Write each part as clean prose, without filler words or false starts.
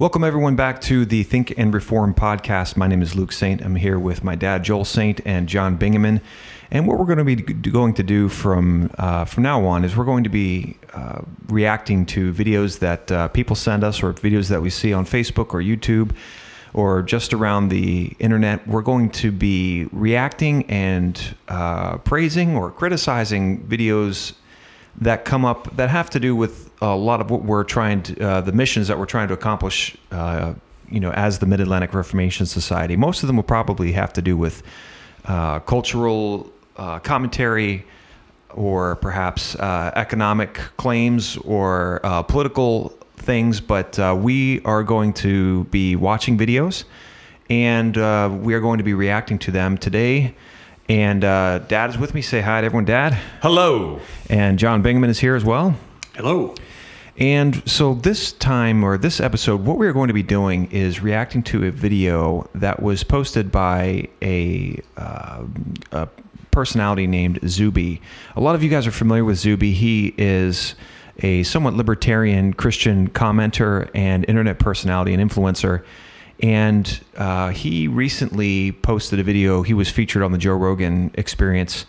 Welcome everyone back to the Think and Reform podcast. My name is Luke Saint. I'm here with my dad, Joel Saint, and John Bingaman. And what we're going to be do from now on is we're going to be reacting to videos that people send us, or videos that we see on Facebook or YouTube, or just around the internet. We're going to be reacting and praising or criticizing videos that come up that have to do with a lot of what we're trying to, the missions that we're trying to accomplish, as the Mid-Atlantic Reformation Society. Most of them will probably have to do with cultural commentary, or perhaps economic claims, or political things, but we are going to be watching videos, and we are going to be reacting to them today. And Dad is with me. Say hi to everyone, Dad. Hello. And John Bingaman is here as well. Hello. And so this time, or this episode, what we're going to be doing is reacting to a video that was posted by a personality named Zuby. A lot of you guys are familiar with Zuby. He is a somewhat libertarian Christian commenter and internet personality and influencer. And he recently posted a video. He was featured on the Joe Rogan Experience,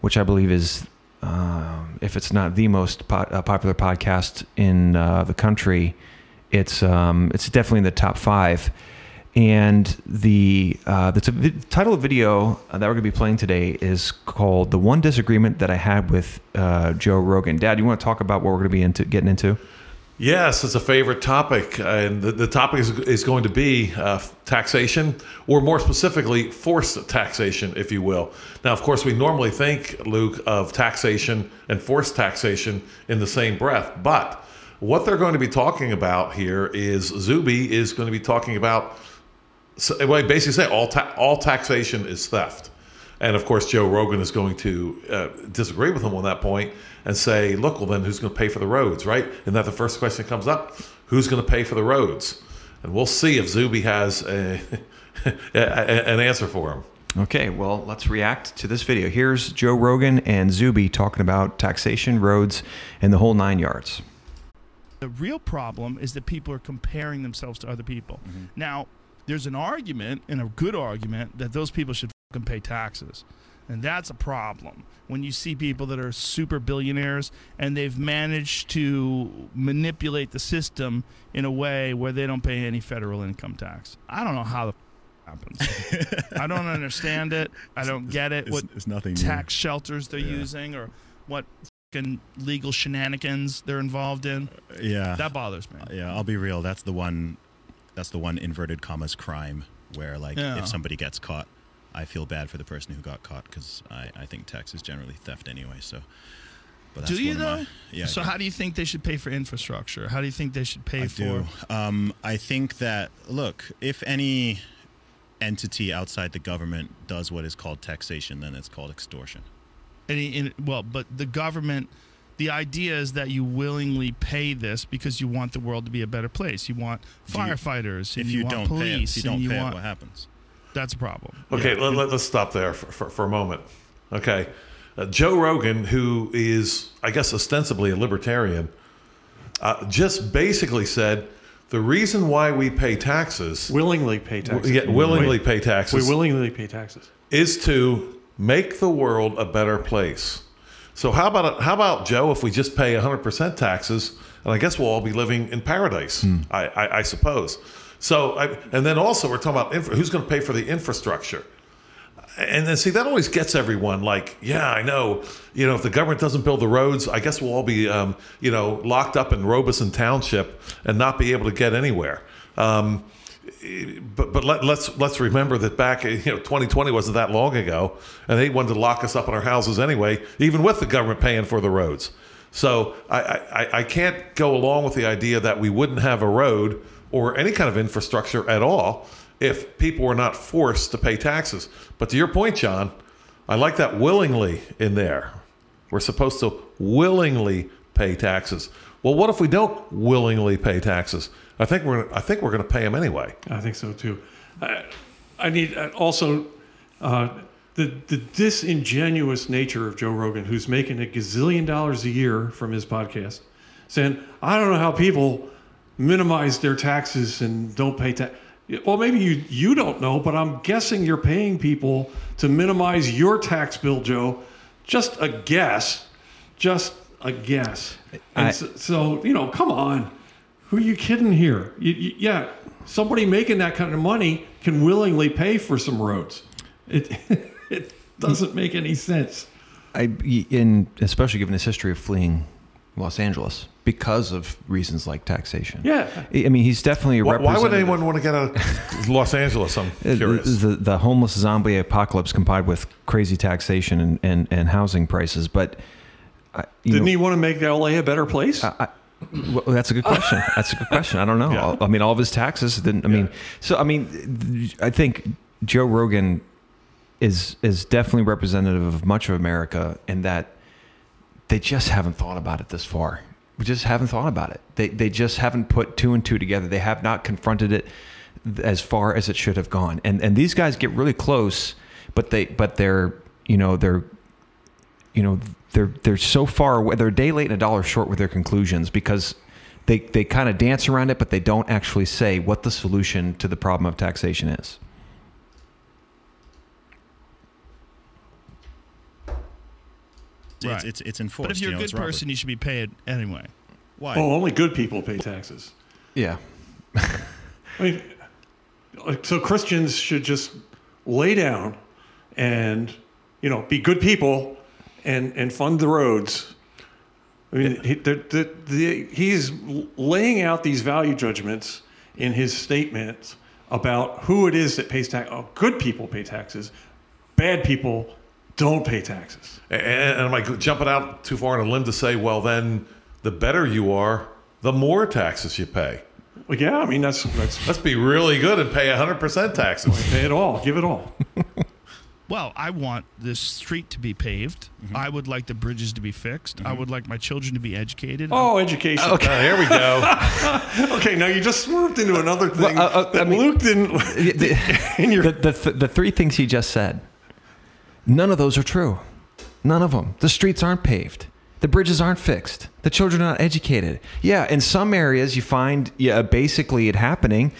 which I believe is, if it's not the most popular podcast in the country, it's definitely in the top 5. And the title of the video that we're going to be playing today is called "The One Disagreement That I Had with Joe Rogan." Dad, you want to talk about what we're going to be getting into? Yes, it's a favorite topic, and the topic is going to be taxation, or more specifically, forced taxation, if you will. Now, of course, we normally think, Luke, of taxation and forced taxation in the same breath, but what they're going to be talking about here is Zuby is going to be talking about, well, basically say all taxation is theft. And of course, Joe Rogan is going to disagree with him on that point and say, look, well, then who's going to pay for the roads, right? And that the first question comes up, who's going to pay for the roads? And we'll see if Zuby has an answer for him. Okay, well, let's react to this video. Here's Joe Rogan and Zuby talking about taxation, roads, and the whole 9 yards. The real problem is that people are comparing themselves to other people. Mm-hmm. Now, there's an argument, and a good argument, that those people should and pay taxes, and that's a problem when you see people that are super billionaires and they've managed to manipulate the system in a way where they don't pay any federal income tax. I don't know how the happens. I don't understand it. I don't get it. What it's nothing tax new. Shelters they're using, or what legal shenanigans they're involved in. That bothers me. I'll be real, that's the one inverted commas crime where, like, if somebody gets caught, I feel bad for the person who got caught, because I think tax is generally theft anyway. So, but that's do you though? So how do you think they should pay for infrastructure? How do you think they should pay for? I think that, look, if any entity outside the government does what is called taxation, then it's called extortion. But the government, the idea is that you willingly pay this because you want the world to be a better place. You want firefighters. If you don't pay, what happens? That's a problem. Okay, let's stop there for a moment. Okay, Joe Rogan, who is, I guess, ostensibly a libertarian, just basically said the reason why we pay taxes... We willingly pay taxes. ...is to make the world a better place. So how about Joe, if we just pay 100% taxes, and I guess we'll all be living in paradise, I suppose. So, and then also we're talking about who's going to pay for the infrastructure. And then, see, that always gets everyone like, yeah, I know, if the government doesn't build the roads, I guess we'll all be, locked up in Robeson Township and not be able to get anywhere. But let's remember that back, 2020 wasn't that long ago, and they wanted to lock us up in our houses anyway, even with the government paying for the roads. So I can't go along with the idea that we wouldn't have a road or any kind of infrastructure at all if people were not forced to pay taxes. But to your point, John, I like that willingly in there. We're supposed to willingly pay taxes. Well, what if we don't willingly pay taxes? I think we're going to pay them anyway. I think so too. I need also the disingenuous nature of Joe Rogan, who's making $1 gazillion a year from his podcast, saying, I don't know how people minimize their taxes and don't pay tax. Well, maybe you don't know, but I'm guessing you're paying people to minimize your tax bill, Joe. Just a guess. So, you know, come on. Who are you kidding here? Yeah, somebody making that kind of money can willingly pay for some roads. It doesn't make any sense. Especially given this history of fleeing Los Angeles because of reasons like taxation. Yeah. I mean, he's definitely a representative. Why would anyone want to get out of Los Angeles? I'm curious. The homeless zombie apocalypse combined with crazy taxation and housing prices. But didn't he want to make LA a better place? Well, that's a good question. I don't know. Yeah. I mean, all of his taxes didn't. I think Joe Rogan is definitely representative of much of America in that they just haven't thought about it this far. We just haven't thought about it. They just haven't put two and two together. They have not confronted it as far as it should have gone. And these guys get really close, but they're so far away. They're a day late and a dollar short with their conclusions because they kind of dance around it, but they don't actually say what the solution to the problem of taxation is. Right. It's enforced. But if you're a good person, you should be paid anyway. Why? Oh, only good people pay taxes. Yeah. I mean, so Christians should just lay down and, you know, be good people and fund the roads. I mean, he's laying out these value judgments in his statements about who it is that pays tax. Oh, good people pay taxes. Bad people don't pay taxes. And am I jumping out too far on a limb to say, well, then the better you are, the more taxes you pay? Well, yeah, I mean, that's let's be really good and pay 100% taxes. Pay it all. Give it all. Well, I want this street to be paved. Mm-hmm. I would like the bridges to be fixed. Mm-hmm. I would like my children to be educated. Oh, education. Okay. Oh, here we go. Okay, now you just swerved into another thing. Well, Luke didn't. The three things he just said. None of those are true. None of them. The streets aren't paved. The bridges aren't fixed. The children are not educated. Yeah, in some areas you find basically it happening.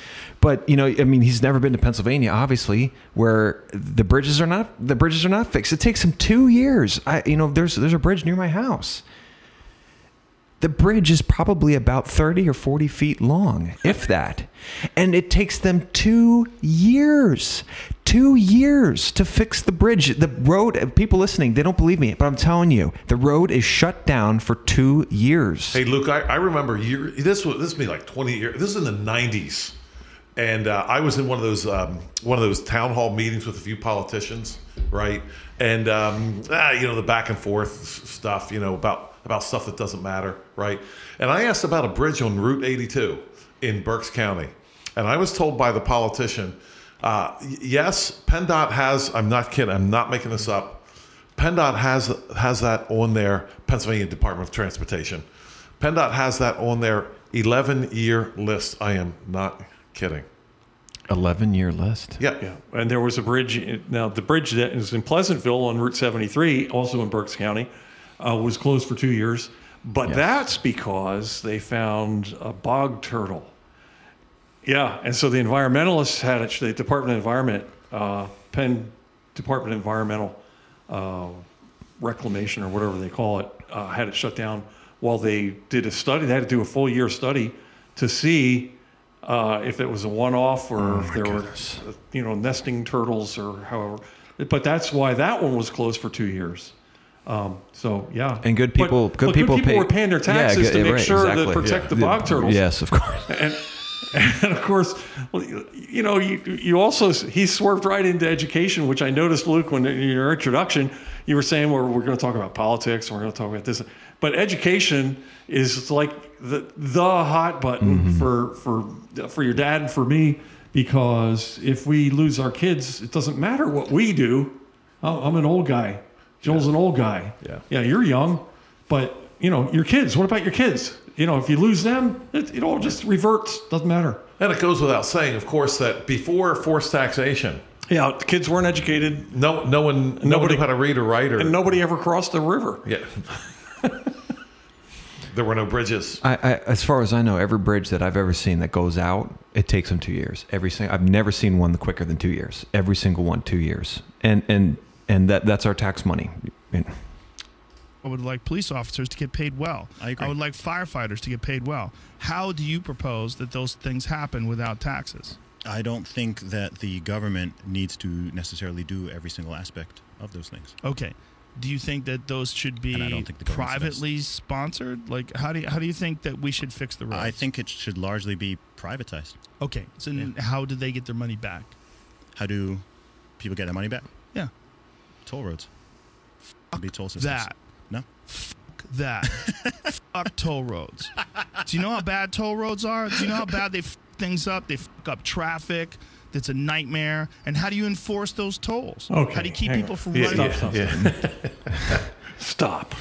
But, you know, I mean, he's never been to Pennsylvania, obviously, where the bridges are not fixed. It takes him 2 years. There's a bridge near my house. The bridge is probably about 30 or 40 feet long, if that. And it takes them 2 years. 2 years to fix the bridge. The road, people listening, they don't believe me, but I'm telling you, the road is shut down for 2 years. Hey, Luke, I remember this would be like 20 years. This is in the 90s. And I was in one of those town hall meetings with a few politicians, right? And, the back and forth stuff, about stuff that doesn't matter, right? And I asked about a bridge on Route 82 in Berks County. And I was told by the politician, yes, PennDOT has, I'm not kidding, I'm not making this up, PennDOT has that on their Pennsylvania Department of Transportation. PennDOT has that on their 11-year list. I am not kidding. 11-year list? Yeah. And there was a bridge. Now, the bridge that is in Pleasantville on Route 73, also in Berks County, was closed for 2 years. But yes, that's because they found a bog turtle. Yeah, and so the environmentalists had it. The Department of Environment, Penn Department of Environmental Reclamation or whatever they call it, had it shut down while they did a study. They had to do a full year study to see if it was a one-off or if there were, nesting turtles or however. But that's why that one was closed for 2 years. So yeah, and good people were paying their taxes to make sure exactly, to protect the bog turtles. Yes, of course. And of course, you also, he swerved right into education, which I noticed, Luke, when in your introduction, you were saying, well, we're going to talk about politics, and we're going to talk about this. But education is like the hot button for your dad and for me, because if we lose our kids, it doesn't matter what we do. I'm an old guy. Joel's an old guy. Yeah, you're young, but, your kids, what about your kids? If you lose them, it all just reverts. Doesn't matter. And it goes without saying, of course, that before forced taxation, the kids weren't educated. Nobody knew how to read or write, and nobody ever crossed the river. Yeah. There were no bridges. I as far as I know, every bridge that I've ever seen that goes out, it takes them 2 years. I've never seen one quicker than 2 years. Every single one, 2 years. And that's our tax money. I would like police officers to get paid well. I agree. I would like firefighters to get paid well. How do you propose that those things happen without taxes? I don't think that the government needs to necessarily do every single aspect of those things. Okay. Do you think that those should be privately sponsored? Like, how do you think that we should fix the roads? I think it should largely be privatized. Okay. So how do they get their money back? How do people get their money back? Yeah. Toll roads. Fuck be toll systems. That. No. Fuck that. Fuck toll roads. Do you know how bad toll roads are? Do you know how bad they fuck things up? They fuck up traffic. It's a nightmare. And how do you enforce those tolls? Okay, how do you keep people from running? Stop.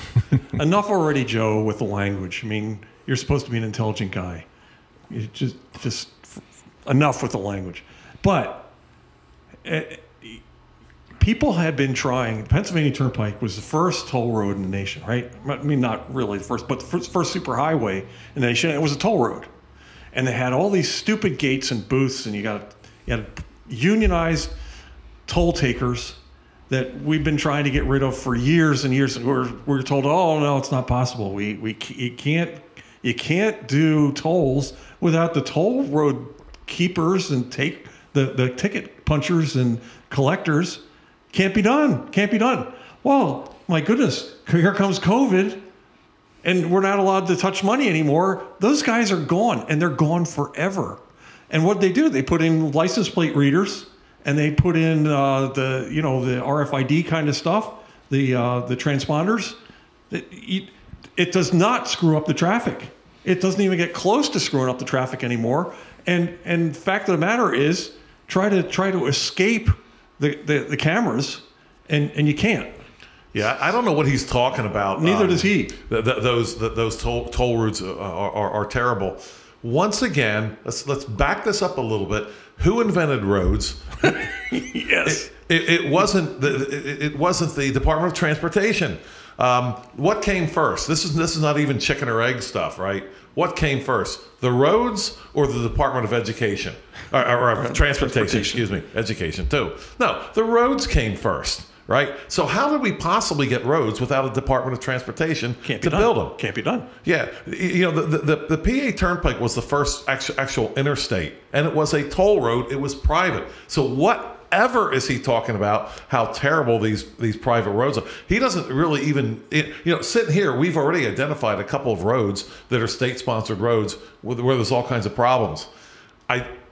Enough already, Joe, with the language. I mean, you're supposed to be an intelligent guy. It's just enough with the language. But people had been trying. The Pennsylvania Turnpike was the first toll road in the nation, right? I mean, not really the first, but the first superhighway in the nation. It was a toll road. And they had all these stupid gates and booths, and you had unionized toll takers that we've been trying to get rid of for years and years. And we're told, oh no, it's not possible. You can't do tolls without the toll road keepers and take the ticket punchers and collectors. Can't be done. Well, my goodness, here comes COVID, and we're not allowed to touch money anymore. Those guys are gone, and they're gone forever. And what they do, they put in license plate readers, and they put in the RFID kind of stuff, the transponders. It does not screw up the traffic. It doesn't even get close to screwing up the traffic anymore. And the fact of the matter is, try to escape the cameras, and you can't. Yeah, I don't know what he's talking about. Neither does he. Those toll routes are terrible. Once again, let's back this up a little bit. Who invented roads? Yes, it wasn't the Department of Transportation. What came first? This is not even chicken or egg stuff, right? What came first, the roads or the Department of Education or Transportation? Excuse me, Education too. No, the roads came first, right? So how did we possibly get roads without a Department of Transportation build them? Can't be done. Yeah. You know, the PA Turnpike was the first actual interstate, and it was a toll road. It was private. So whatever is he talking about, how terrible these private roads are? He doesn't really even, sitting here, we've already identified a couple of roads that are state-sponsored roads where there's all kinds of problems.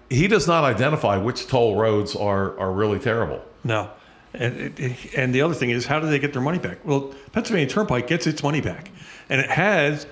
He does not identify which toll roads are really terrible. No. And the other thing is, how do they get their money back? Well, Pennsylvania Turnpike gets its money back, and it has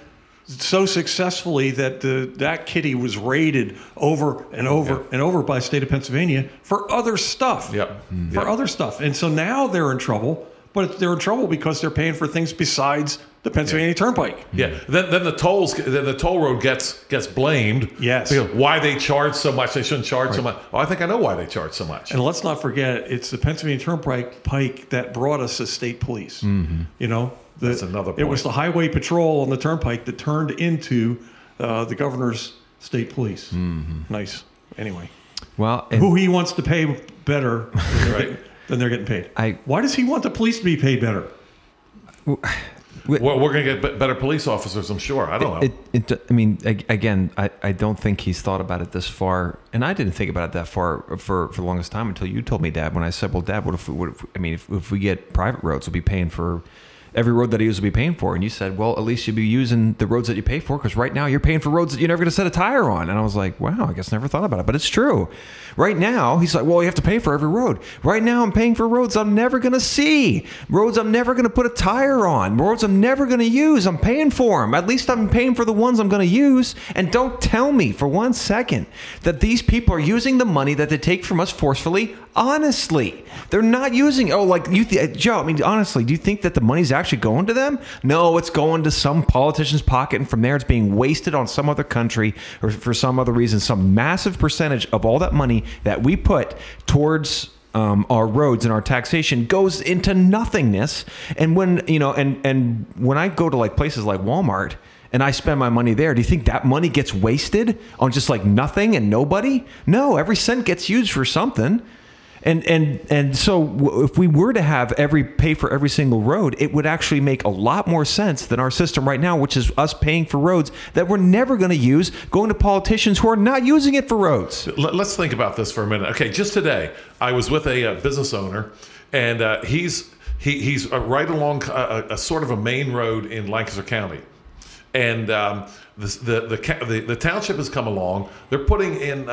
so successfully that that kitty was raided over and over and over by the state of Pennsylvania for other stuff. Yep. For other stuff, and so now they're in trouble. But they're in trouble because they're paying for things besides the Pennsylvania Turnpike. Yeah. Then the toll road gets blamed. Yes. Because why they charge so much? They shouldn't charge so much. Oh, I think I know why they charge so much. And let's not forget, it's the Pennsylvania Turnpike that brought us the state police. Mm-hmm. That's another point. It was the highway patrol on the turnpike that turned into the governor's state police. Mm-hmm. Nice. Anyway. Well, who he wants to pay better, right? Then they're getting paid. Why does he want the police to be paid better? Well, we're going to get better police officers, I'm sure. I don't know. I don't think he's thought about it this far. And I didn't think about it that far for the longest time until you told me, Dad, when I said, well, Dad, if we get private roads, we'll be paying for every road that he will be paying for. And you said, well, at least you'll be using the roads that you pay for, because right now you're paying for roads that you're never going to set a tire on. And I was like, wow, I guess I never thought about it, but it's true. Right now, he's like, well, you have to pay for every road. Right now, I'm paying for roads I'm never going to see, roads I'm never going to put a tire on, roads I'm never going to use. I'm paying for them. At least I'm paying for the ones I'm going to use. And don't tell me for one second that these people are using the money that they take from us forcefully. Honestly, they're not using. Oh, like you, Joe. I mean, honestly, do you think that the money's actually going to them? No, it's going to some politician's pocket, and from there, it's being wasted on some other country or for some other reason. Some massive percentage of all that money that we put towards our roads and our taxation goes into nothingness. And when I go to like places like Walmart. and I spend my money there, do you think that money gets wasted on just like nothing and nobody? No, every cent gets used for something. And so if we were to have every pay for every single road, it would actually make a lot more sense than our system right now, which is us paying for roads that we're never going to use, going to politicians who are not using it for roads. Let's think about this for a minute. Okay, just today, I was with a business owner, and he's right along a sort of a main road in Lancaster County. And the township has come along. They're putting in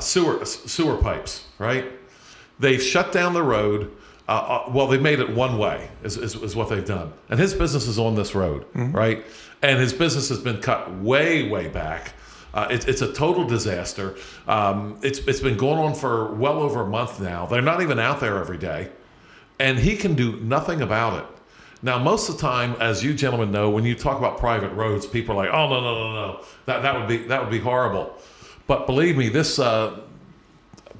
sewer pipes, right? They've shut down the road. Well, they made it one way is what they've done. And his business is on this road, mm-hmm. right? And his business has been cut way, way back. It's a total disaster. It's been going on for well over a month now. They're not even out there every day. And he can do nothing about it. Now, most of the time, as you gentlemen know, when you talk about private roads, people are like, "Oh, no, that would be horrible." But believe me, this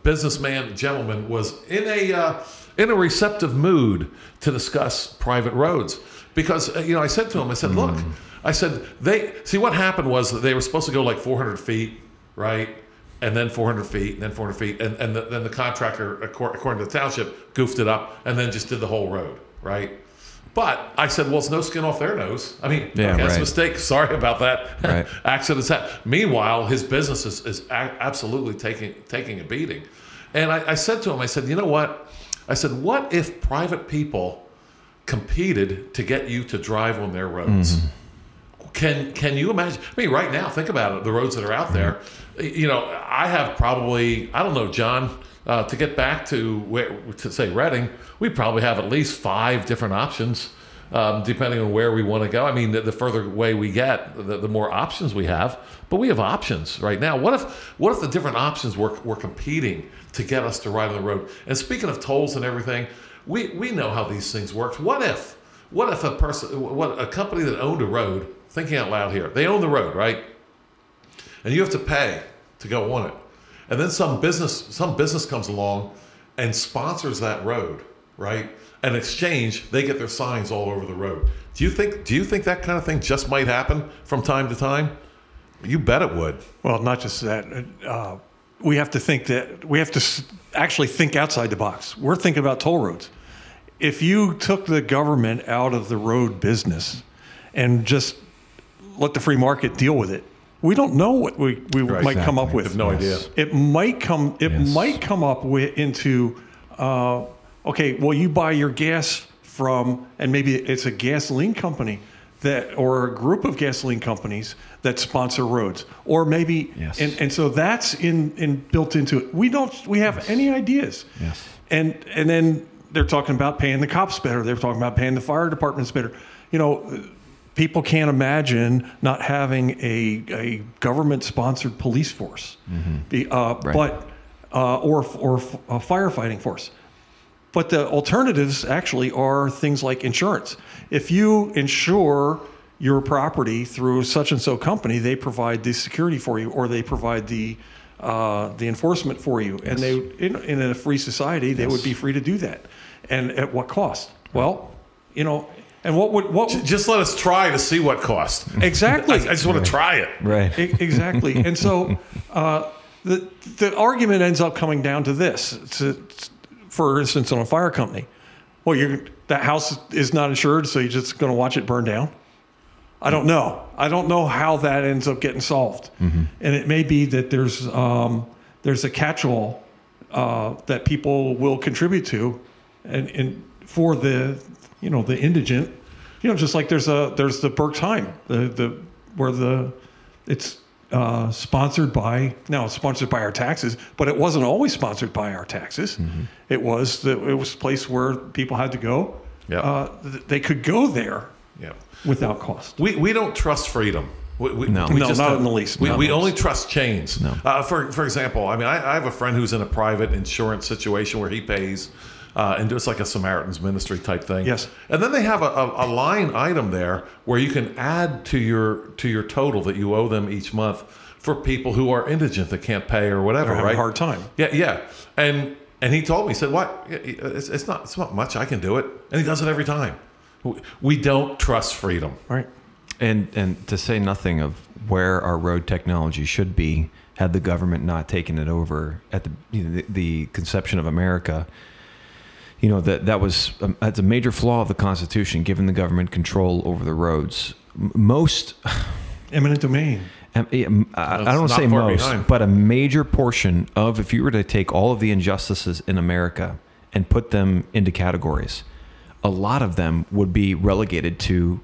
businessman gentleman was in a receptive mood to discuss private roads, because I said to him, "Look," I said, "they see what happened was that they were supposed to go like 400 feet, right, and then 400 feet, and then 400 feet, and then the contractor, according to the township, goofed it up and then just did the whole road, right." But I said, well, it's no skin off their nose. I mean, yeah, okay, right. It's a mistake. Sorry about that. Right. Accidents happen. Meanwhile, his business is absolutely taking a beating. And I said to him, you know what? I said, what if private people competed to get you to drive on their roads? Mm-hmm. Can you imagine? I mean, right now, think about it. The roads that are out mm-hmm. there, I have probably, I don't know, John, to get back to Reading, we probably have at least 5 different options, depending on where we want to go. I mean, the further away we get, the more options we have. But we have options right now. What if the different options were competing to get us to ride on the road? And speaking of tolls and everything, we know how these things work. What if a company that owned a road, thinking out loud here, they own the road, right? And you have to pay to go on it. And then some business comes along and sponsors that road, right? In exchange, they get their signs all over the road. Do you think that kind of thing just might happen from time to time? You bet it would. Well, not just that. We have to think that we have to actually think outside the box. We're thinking about toll roads. If you took the government out of the road business and just let the free market deal with it, we don't know what we right, might exactly. come up with. I have no yes. idea. It might come up into okay, well, you buy your gas from, and maybe it's a gasoline company that, or a group of gasoline companies that sponsor roads, or maybe, yes. and so that's in built into it. We have yes. any ideas. Yes. And then they're talking about paying the cops better. They're talking about paying the fire departments better. People can't imagine not having a government-sponsored police force, mm-hmm. Right. but or a firefighting force. But the alternatives actually are things like insurance. If you insure your property through such and so company, they provide the security for you, or they provide the enforcement for you, yes. and they in a free society they yes. would be free to do that. And at what cost? Right. Well, And what would just let us try to see what cost. Exactly. I just want right. to try it. Right. Exactly. And so the argument ends up coming down to this. For instance, on a fire company, well, that house is not insured, so you're just going to watch it burn down. I don't know how that ends up getting solved. Mm-hmm. And it may be that there's a catch-all that people will contribute to, and for the indigent, just like there's the Berks Heim, where it's sponsored by our taxes, but it wasn't always sponsored by our taxes. Mm-hmm. It was a place where people had to go. Yep. They could go there yep. without cost. We don't trust freedom. We just don't, in the least. We only trust chains. No. For example, I have a friend who's in a private insurance situation where he pays. And it's like a Samaritan's ministry type thing. Yes. And then they have a line item there where you can add to your total that you owe them each month for people who are indigent that can't pay or whatever. They're having right? a hard time. Yeah, yeah. And he told me, he said, "What? It's not much. I can do it." And he does it every time. We don't trust freedom. Right. And to say nothing of where our road technology should be had the government not taken it over at the conception of America. You know, that's a major flaw of the Constitution, giving the government control over the roads. Most eminent domain. I don't say most, but a major portion of, if you were to take all of the injustices in America and put them into categories, a lot of them would be relegated to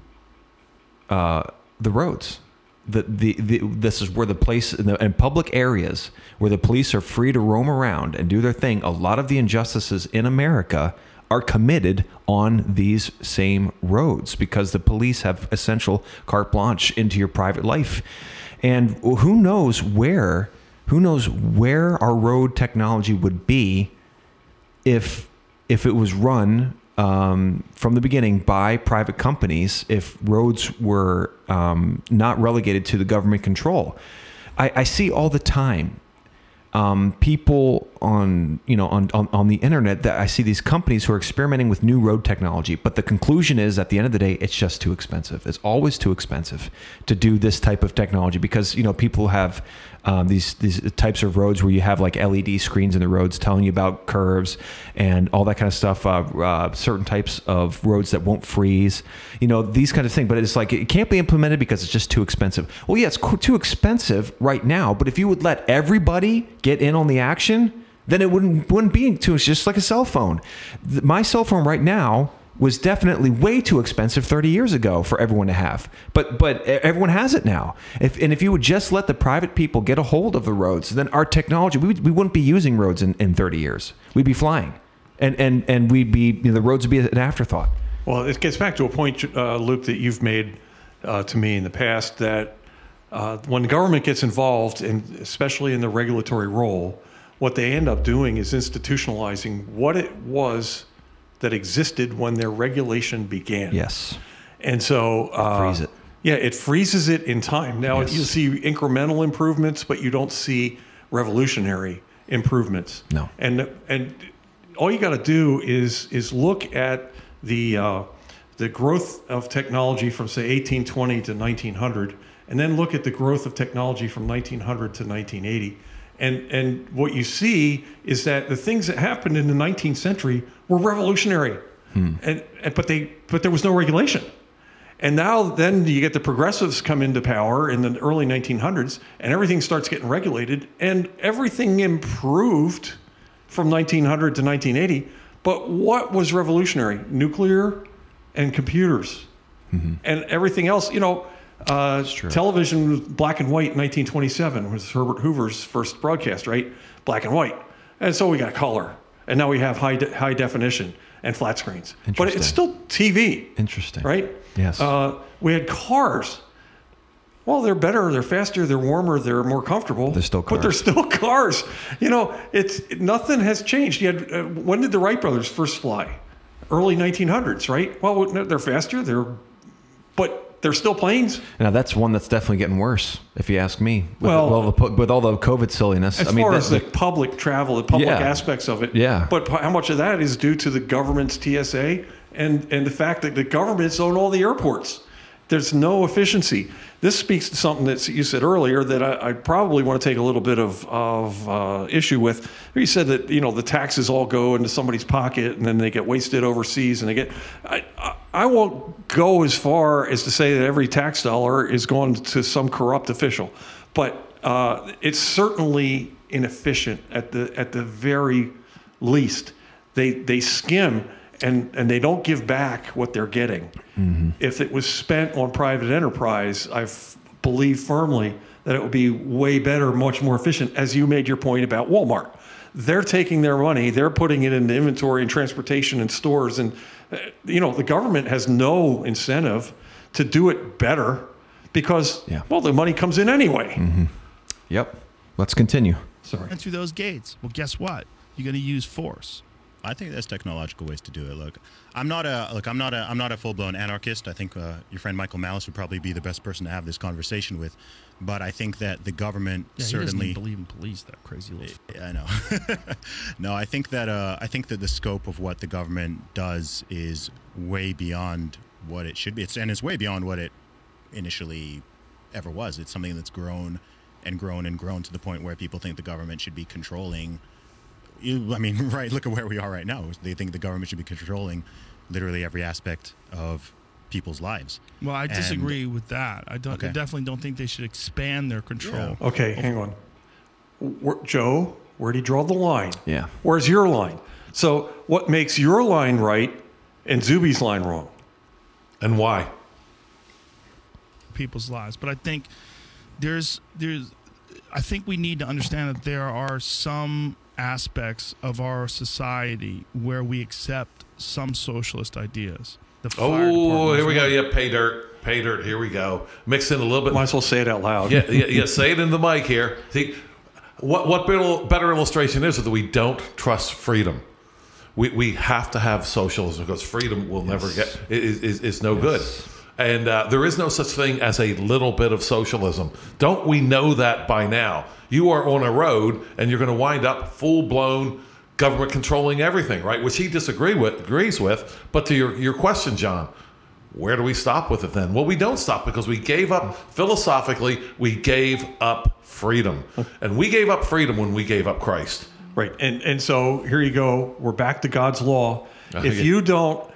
the roads. This is where the place in public areas where the police are free to roam around and do their thing. A lot of the injustices in America are committed on these same roads because the police have essential carte blanche into your private life. And who knows where our road technology would be if it was run from the beginning by private companies, if roads were not relegated to the government control. I see all the time people on the internet that I see these companies who are experimenting with new road technology, but the conclusion is at the end of the day, it's just too expensive. It's always too expensive to do this type of technology because, you know, people have these types of roads where you have like LED screens in the roads telling you about curves and all that kind of stuff, certain types of roads that won't freeze, you know, these kind of things. But it's like, it can't be implemented because it's just too expensive. Well, yeah, it's too expensive right now, but if you would let everybody get in on the action, then it wouldn't be too. It's just like a cell phone. My cell phone right now was definitely way too expensive 30 years ago for everyone to have. But everyone has it now. If you would just let the private people get a hold of the roads, then our technology, we wouldn't be using roads in 30 years. We'd be flying. And we'd be, you know, the roads would be an afterthought. Well, it gets back to a point, Luke, that you've made to me in the past, that when the government gets involved, and especially in the regulatory role, what they end up doing is institutionalizing what it was that existed when their regulation began. Yes. And so freeze it. Yeah, it freezes it in time. Now yes. You see incremental improvements, but you don't see revolutionary improvements. No. And all you got to do is look at the growth of technology from say 1820 to 1900, and then look at the growth of technology from 1900 to 1980. And what you see is that the things that happened in the 19th century were revolutionary, but there was no regulation. And now then you get the progressives come into power in the early 1900s, and everything starts getting regulated, and everything improved from 1900 to 1980. But what was revolutionary? Nuclear and computers, and everything else, you know. Television was black and white in 1927, was Herbert Hoover's first broadcast, right? Black and white. And so we got color. And now we have high definition and flat screens. But it's still TV. Interesting. Right? Yes. We had cars. Well, they're better, they're faster, they're warmer, they're more comfortable. They're still cars. But they're still cars. You know, nothing has changed. You had, when did the Wright brothers first fly? Early 1900s, right? Well, they're faster, they're still planes. Now that's one that's definitely getting worse, if you ask me. With all the COVID silliness, as far as the public travel, the public aspects of it. Yeah. But how much of that is due to the government's TSA and the fact that the governments own all the airports? There's no efficiency. This speaks to something that you said earlier that I probably want to take a little bit of issue with. You said that, you know, the taxes all go into somebody's pocket and then they get wasted overseas and they get. I won't go as far as to say that every tax dollar is going to some corrupt official, but it's certainly inefficient at the very least. They skim. And they don't give back what they're getting. Mm-hmm. If it was spent on private enterprise, I believe firmly that it would be way better, much more efficient, as you made your point about Walmart. They're taking their money, they're putting it into inventory and transportation and stores. And, you know, the government has no incentive to do it better because, the money comes in anyway. Mm-hmm. Yep. Let's continue. Sorry. And through those gates. Well, guess what? You're going to use force. I think there's technological ways to do it. Look, I'm not a full-blown anarchist. I think your friend Michael Malice would probably be the best person to have this conversation with. But I think that the government certainly he doesn't believe in police. That crazy little. I know. No, I think that the scope of what the government does is way beyond what it should be. It's way beyond what it initially ever was. It's something that's grown and grown and grown to the point where people think the government should be controlling. I mean, right, look at where we are right now. They think the government should be controlling literally every aspect of people's lives. Well, I disagree with that. I definitely don't think they should expand their control. Yeah. Okay, hang on. Joe, where do you draw the line? Yeah. Where's your line? So what makes your line right and Zuby's line wrong? And why? People's lives. But I think I think we need to understand that there are some aspects of our society where we accept some socialist ideas. Here we go. Yeah, pay dirt. Here we go. Mix in a little bit. Might as well say it out loud. Yeah. Say it in the mic here. See, what better illustration is that we don't trust freedom. We have to have socialism because freedom will never get. It's no good. And there is no such thing as a little bit of socialism. Don't we know that by now? You are on a road and you're going to wind up full-blown government controlling everything, right? Which he agrees with. But to your question, John, where do we stop with it then? Well, we don't stop because we gave up, philosophically, we gave up freedom. And we gave up freedom when we gave up Christ. Right. And so here you go. We're back to God's law. If you don't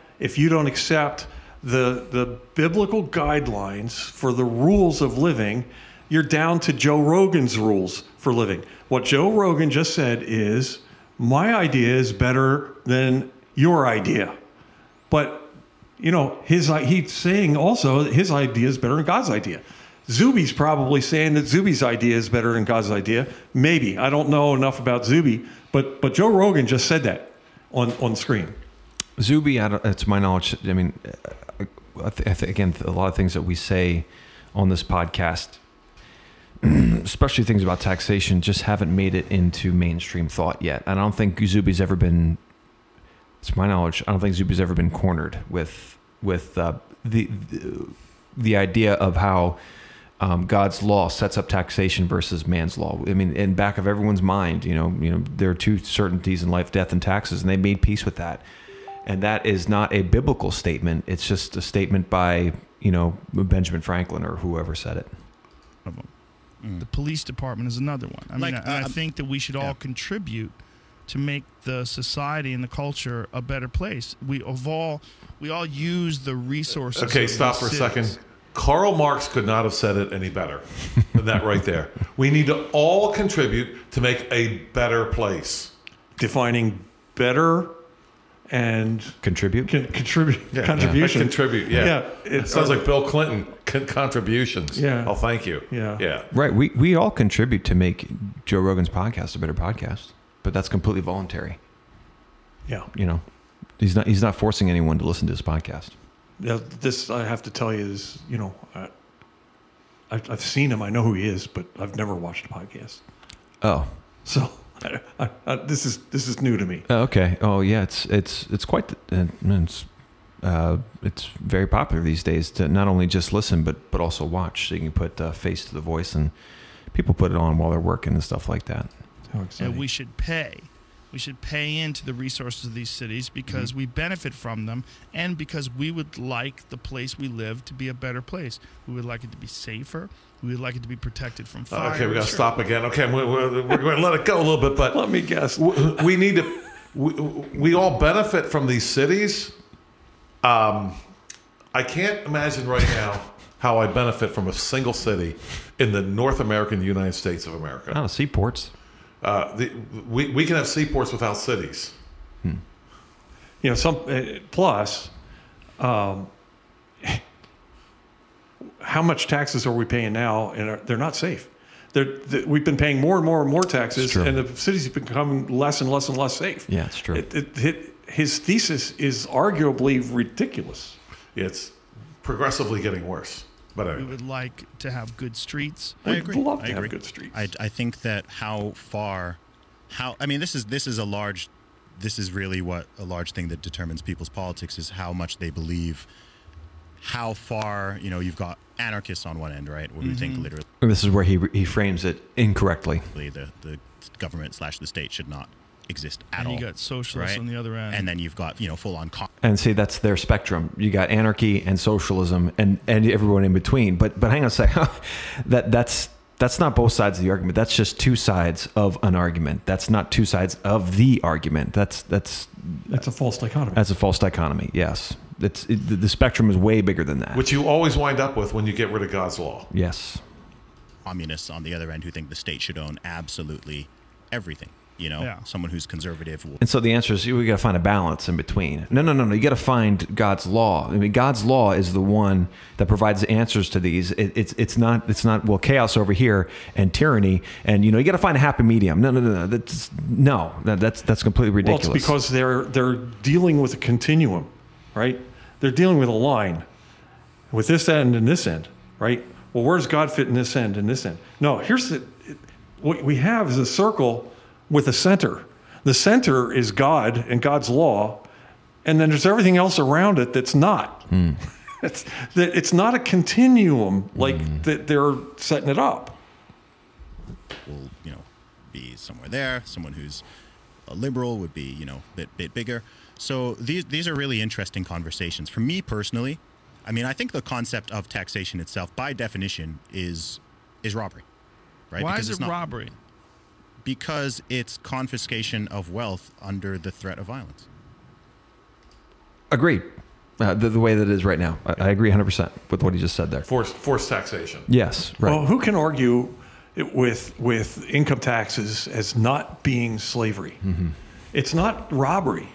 accept the biblical guidelines for the rules of living, you're down to Joe Rogan's rules for living. What Joe Rogan just said is, my idea is better than your idea. But, you know, he's saying also that his idea is better than God's idea. Zuby's probably saying that Zuby's idea is better than God's idea. Maybe. I don't know enough about Zuby, but Joe Rogan just said that on screen. Zuby, to my knowledge, I mean, again, a lot of things that we say on this podcast, especially things about taxation, just haven't made it into mainstream thought yet. And I don't think Zuby's ever been, to my knowledge, cornered with the idea of how God's law sets up taxation versus man's law. I mean, in back of everyone's mind, you know, there are two certainties in life, death and taxes, and they made peace with that. And that is not a biblical statement. It's just a statement by, you know, Benjamin Franklin or whoever said it. The police department is another one. I think that we should all contribute to make the society and the culture a better place. We all use the resources. Okay, stop for a second. Karl Marx could not have said it any better than that right there. We need to all contribute to make a better place. Defining better and contribution. It sounds like Bill Clinton contributions. Thank you. Right. We all contribute to make Joe Rogan's podcast a better podcast, but that's completely voluntary. You know, he's not forcing anyone to listen to his podcast. This I have to tell you is, you know, I've seen him, I know who he is, but I've never watched a podcast. This is new to me. Okay. Oh yeah, it's quite. It's very popular these days to not only just listen but also watch. So you can put face to the voice, and people put it on while they're working and stuff like that. And we should pay. We should pay into the resources of these cities because we benefit from them, and because we would like the place we live to be a better place. We would like it to be safer. We would like it to be protected from fire. Okay, we got to stop again. Okay, we're going to let it go a little bit, but let me guess. We need to. We all benefit from these cities. I can't imagine right now how I benefit from a single city in the North American United States of America. Oh, seaports. We can have seaports without cities. You know, how much taxes are we paying now? And they're not safe. We've been paying more and more and more taxes, and the cities have become less and less and less safe. Yeah, it's true. His thesis is arguably ridiculous. It's progressively getting worse. But anyway. We would like to have good streets. We'd love to have good streets. I think that this is really what a large thing that determines people's politics is how much they believe, how far, you know, you've got anarchists on one end, right? Where we think literally. And this is where he frames it incorrectly. The government /the state should not exist at all. And you got socialists on the other end. And then you've got, you know, full on And see, that's their spectrum. You got anarchy and socialism and everyone in between. But hang on a second. That's not both sides of the argument. That's just two sides of an argument. That's not two sides of the argument. That's a false dichotomy. That's a false dichotomy, yes. The spectrum is way bigger than that. Which you always wind up with when you get rid of God's law. Yes. Communists on the other end who think the state should own absolutely everything. You know, yeah. Someone who's conservative. And so the answer is we got to find a balance in between. No. You got to find God's law. I mean, God's law is the one that provides answers to these. It's not well, chaos over here and tyranny. And, you know, you got to find a happy medium. No. That's completely ridiculous. Well, it's because they're dealing with a continuum, right? They're dealing with a line with this end and this end, right? Well, where's God fit in this end and this end? No, what we have is a circle with a center. The center is God and God's law, and then there's everything else around it that's not. Mm. It's not a continuum like that they're setting it up. Will, you know, be somewhere there. Someone who's a liberal would be, you know, a bit bigger. So these are really interesting conversations. For me personally, I mean, I think the concept of taxation itself, by definition, is robbery, right? Why is it robbery? Because it's confiscation of wealth under the threat of violence. Agreed. The way that it is right now. I agree 100% with what he just said there. Forced taxation. Yes. Right. Well, who can argue with income taxes as not being slavery? Mm-hmm. It's not robbery.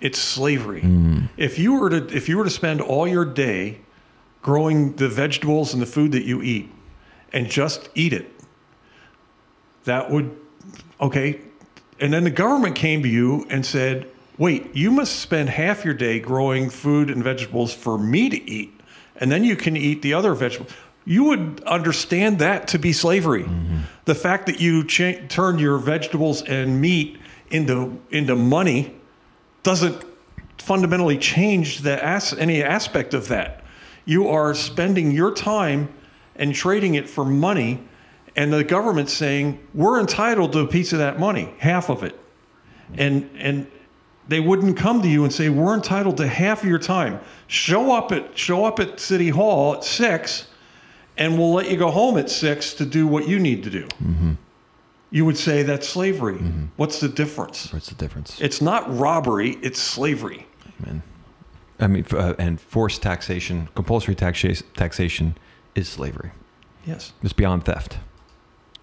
It's slavery. Mm-hmm. If you were to spend all your day growing the vegetables and the food that you eat and just eat it, that would... Okay. And then the government came to you and said, wait, you must spend half your day growing food and vegetables for me to eat. And then you can eat the other vegetables. You would understand that to be slavery. Mm-hmm. The fact that you turn your vegetables and meat into money doesn't fundamentally change any aspect of that. You are spending your time and trading it for money. And the government's saying, we're entitled to a piece of that money, half of it. And they wouldn't come to you and say, we're entitled to half of your time. Show up at City Hall at 6, and we'll let you go home at 6 to do what you need to do. Mm-hmm. You would say that's slavery. Mm-hmm. What's the difference? What's the difference? It's not robbery, it's slavery. Amen. I mean, and forced taxation, compulsory taxation is slavery. Yes. It's beyond theft.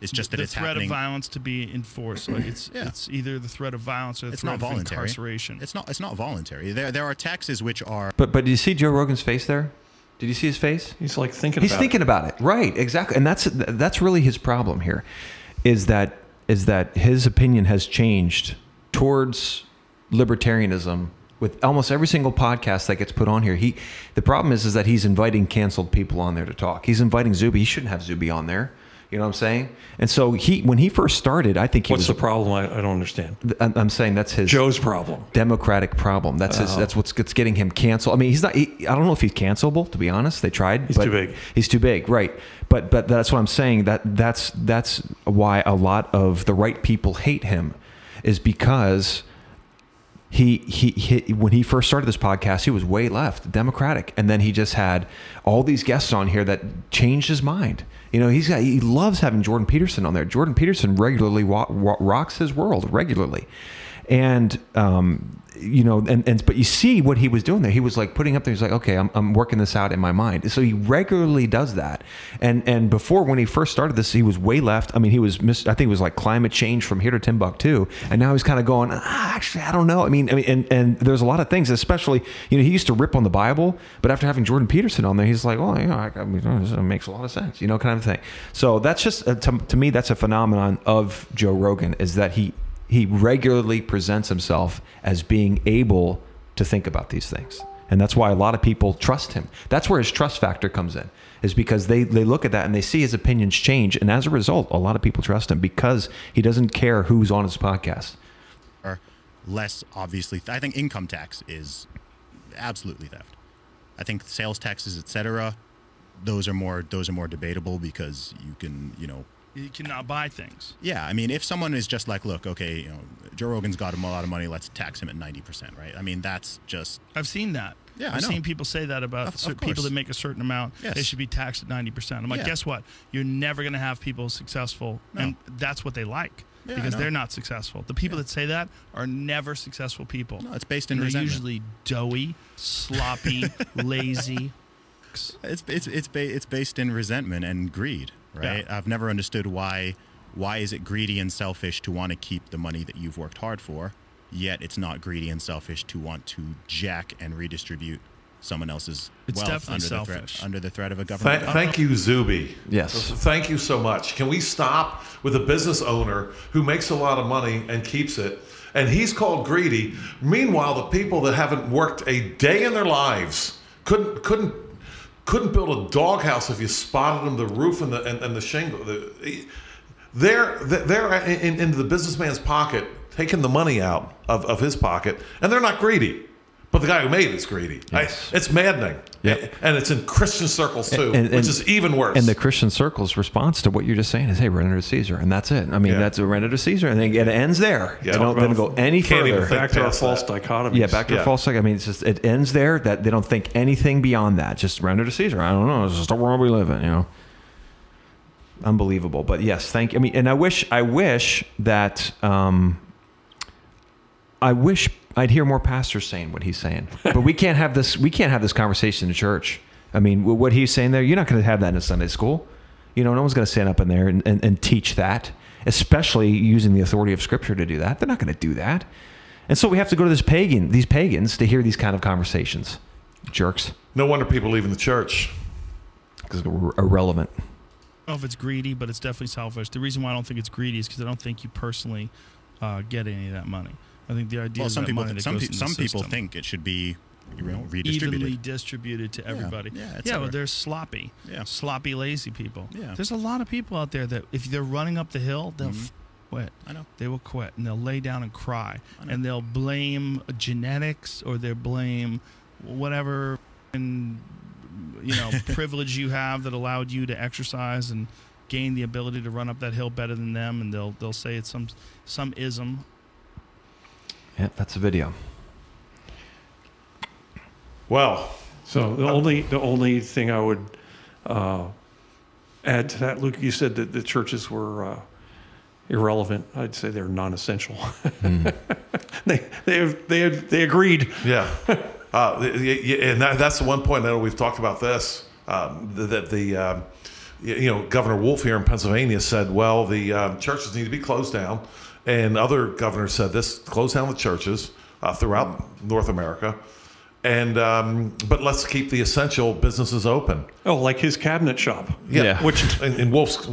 It's just that the it's threat happening. Of violence to be enforced. Like it's either the threat of violence or the threat of incarceration. It's not voluntary. There are taxes which are. But do you see Joe Rogan's face there? Did you see his face? He's like thinking. He's about thinking it. About it. Right. Exactly. And that's really his problem here, is that his opinion has changed towards libertarianism. With almost every single podcast that gets put on here, the problem is that he's inviting canceled people on there to talk. He's inviting Zuby. He shouldn't have Zuby on there. You know what I'm saying? And so when he first started, I think he was... What's the problem? I don't understand. I'm saying that's his... Joe's problem. Democratic problem. That's his. That's what's getting him canceled. I mean, he's not... I don't know if he's cancelable, to be honest. They tried. He's too big. He's too big, right. But that's what I'm saying. That's why a lot of the right people hate him, is because... He when he first started this podcast, he was way left, Democratic, and then he just had all these guests on here that changed his mind. You know, he loves having Jordan Peterson on there. Jordan Peterson regularly rocks his world regularly, and you know, and but you see what he was doing there. He was like putting up there. He's like, okay, I'm working this out in my mind. So he regularly does that. And before, when he first started this, he was way left. I mean, he was I think it was like climate change from here to Timbuktu. And now he's kind of going, actually, I don't know. I mean, and there's a lot of things, especially, you know, he used to rip on the Bible, but after having Jordan Peterson on there, he's like, well, you know, this makes a lot of sense, you know, kind of thing. So that's just to me, that's a phenomenon of Joe Rogan, is that he regularly presents himself as being able to think about these things. And that's why a lot of people trust him. That's where his trust factor comes in, is because they look at that and they see his opinions change. And as a result, a lot of people trust him because he doesn't care who's on his podcast. Or less obviously. I think income tax is absolutely theft. I think sales taxes, etc., those are more debatable because you can, you know, you cannot buy things. Yeah, I mean, if someone is just like, look, okay, you know, Joe Rogan's got him a lot of money, let's tax him at 90%, right? I mean, that's just... I've seen that. Yeah, I've seen people say that about people that make a certain amount. Yes. They should be taxed at 90%. I'm like, guess what? You're never going to have people successful. No. And that's what they like. Yeah, because they're not successful. The people that say that are never successful people. No, it's based in resentment. They're usually doughy, sloppy, lazy. It's based in resentment and greed, right? Yeah. I've never understood why is it greedy and selfish to want to keep the money that you've worked hard for, yet it's not greedy and selfish to want to jack and redistribute someone else's wealth under the threat of a government. Thank you, Zuby. Yes. Thank you so much. Can we stop with a business owner who makes a lot of money and keeps it, and he's called greedy? Meanwhile, the people that haven't worked a day in their lives couldn't build a doghouse if you spotted them, the roof and the shingle. They're into the businessman's pocket, taking the money out of his pocket, and they're not greedy. But the guy who made it's greedy. Yes. It's maddening. Yep. And it's in Christian circles, too, which is even worse. And the Christian circles' response to what you're just saying is, hey, render to Caesar. And that's it. I mean, that's a render to Caesar. And then it ends there. Yeah. They don't then go any further. Back to our false dichotomy. Yeah, back to our false dichotomy. I mean, it's just, it ends there. That they don't think anything beyond that. Just render to Caesar. I don't know. It's just the world we live in, you know. Unbelievable. But, yes, thank you. I mean, and I wish that I'd hear more pastors saying what he's saying, but we can't have this. We can't have this conversation in church. I mean, what he's saying there, you're not going to have that in a Sunday school. You know, no one's going to stand up in there and teach that, especially using the authority of Scripture to do that. They're not going to do that. And so we have to go to these pagans to hear these kind of conversations. Jerks. No wonder people leaving the church because we're irrelevant. I don't know if it's greedy, but it's definitely selfish. The reason why I don't think it's greedy is because I don't think you personally get any of that money. I think the idea is that money that goes into the system. Some people think it should be redistributed. Evenly distributed to everybody. Yeah, but they're sloppy. Yeah. Sloppy, lazy people. Yeah. There's a lot of people out there that if they're running up the hill, they'll quit. I know. They will quit, and they'll lay down and cry. And they'll blame genetics, or they'll blame whatever privilege you have that allowed you to exercise and gain the ability to run up that hill better than them, and they'll say it's some ism. Yeah, that's a video. Well, so the only thing I would add to that, Luke, you said that the churches were irrelevant. I'd say they're non-essential. They agreed. Yeah, and that's the one point. I know we've talked about this. Governor Wolf here in Pennsylvania said, well, the churches need to be closed down. And other governors said this: close down the churches throughout North America, and but let's keep the essential businesses open. Oh, like his cabinet shop, which in Wolf's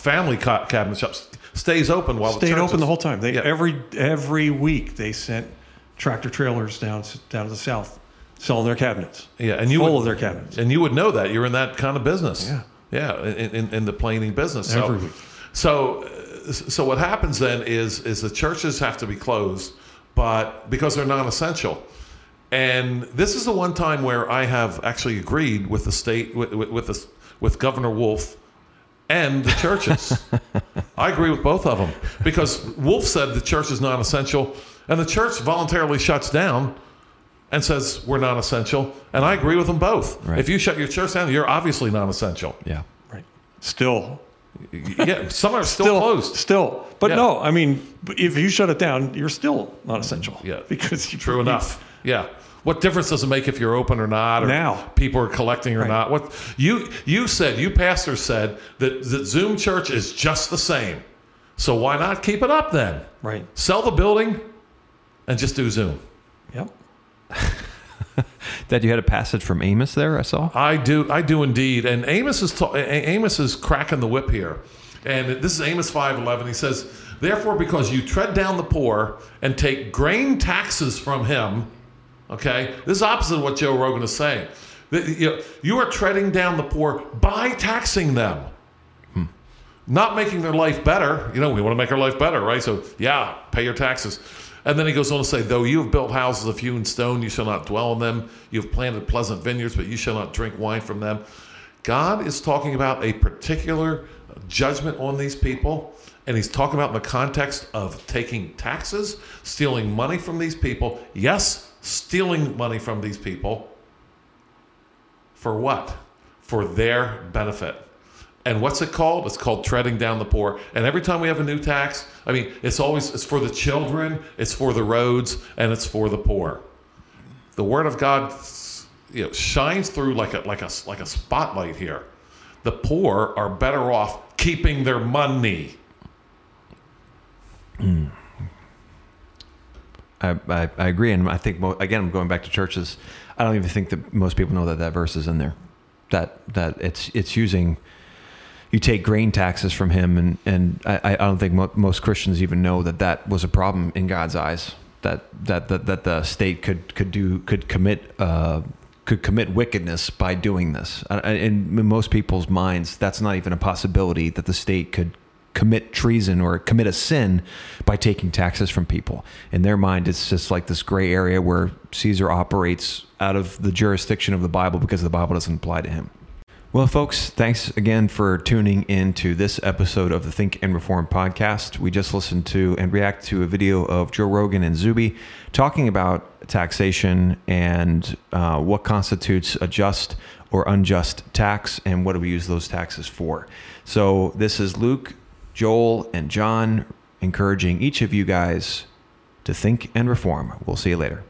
family cabinet shop stays open while stayed open the whole time. They every week they sent tractor trailers down to the south, selling their cabinets. Yeah, and you full of their cabinets, and you would know that you're in that kind of business. Yeah, in the planing business every week. So what happens then is the churches have to be closed, but because they're non-essential, and this is the one time where I have actually agreed with the state with Governor Wolf and the churches. I agree with both of them because Wolf said the church is non-essential, and the church voluntarily shuts down and says we're non-essential, and I agree with them both. Right. If you shut your church down, you're obviously non-essential. Yeah, right. Still. Yeah, some are still closed. Still. But no, I mean, if you shut it down, you're still not essential. Yeah. Because true enough. Yeah. What difference does it make if you're open or not? Or now. People are collecting or not? What you pastors said that Zoom church is just the same. So why not keep it up then? Right. Sell the building and just do Zoom. Yep. Dad, you had a passage from Amos there, I saw? I do indeed. And Amos is cracking the whip here. And this is Amos 5:11. He says, therefore, because you tread down the poor and take grain taxes from him, okay? This is opposite of what Joe Rogan is saying. You are treading down the poor by taxing them. Not making their life better. You know, we want to make our life better, right? So, yeah, pay your taxes. And then he goes on to say, though you have built houses of hewn stone, you shall not dwell in them. You have planted pleasant vineyards, but you shall not drink wine from them. God is talking about a particular judgment on these people, and he's talking about in the context of taking taxes, stealing money from these people. Yes, stealing money from these people. For what? For their benefit. And what's it called? It's called treading down the poor. And every time we have a new tax, I mean, it's for the children, it's for the roads, and it's for the poor. The Word of God, you know, shines through like a spotlight here. The poor are better off keeping their money. I agree, and I think again, I'm going back to churches. I don't even think that most people know that that verse is in there. That it's using. You take grain taxes from him, and I don't think most Christians even know that was a problem in God's eyes. That the state could commit wickedness by doing this. In most people's minds, that's not even a possibility, that the state could commit treason or commit a sin by taking taxes from people. In their mind, it's just like this gray area where Caesar operates out of the jurisdiction of the Bible because the Bible doesn't apply to him. Well, folks, thanks again for tuning in to this episode of the Think and Reform podcast. We just listened to and react to a video of Joe Rogan and Zuby talking about taxation and what constitutes a just or unjust tax and what do we use those taxes for. So this is Luke, Joel, and John encouraging each of you guys to think and reform. We'll see you later.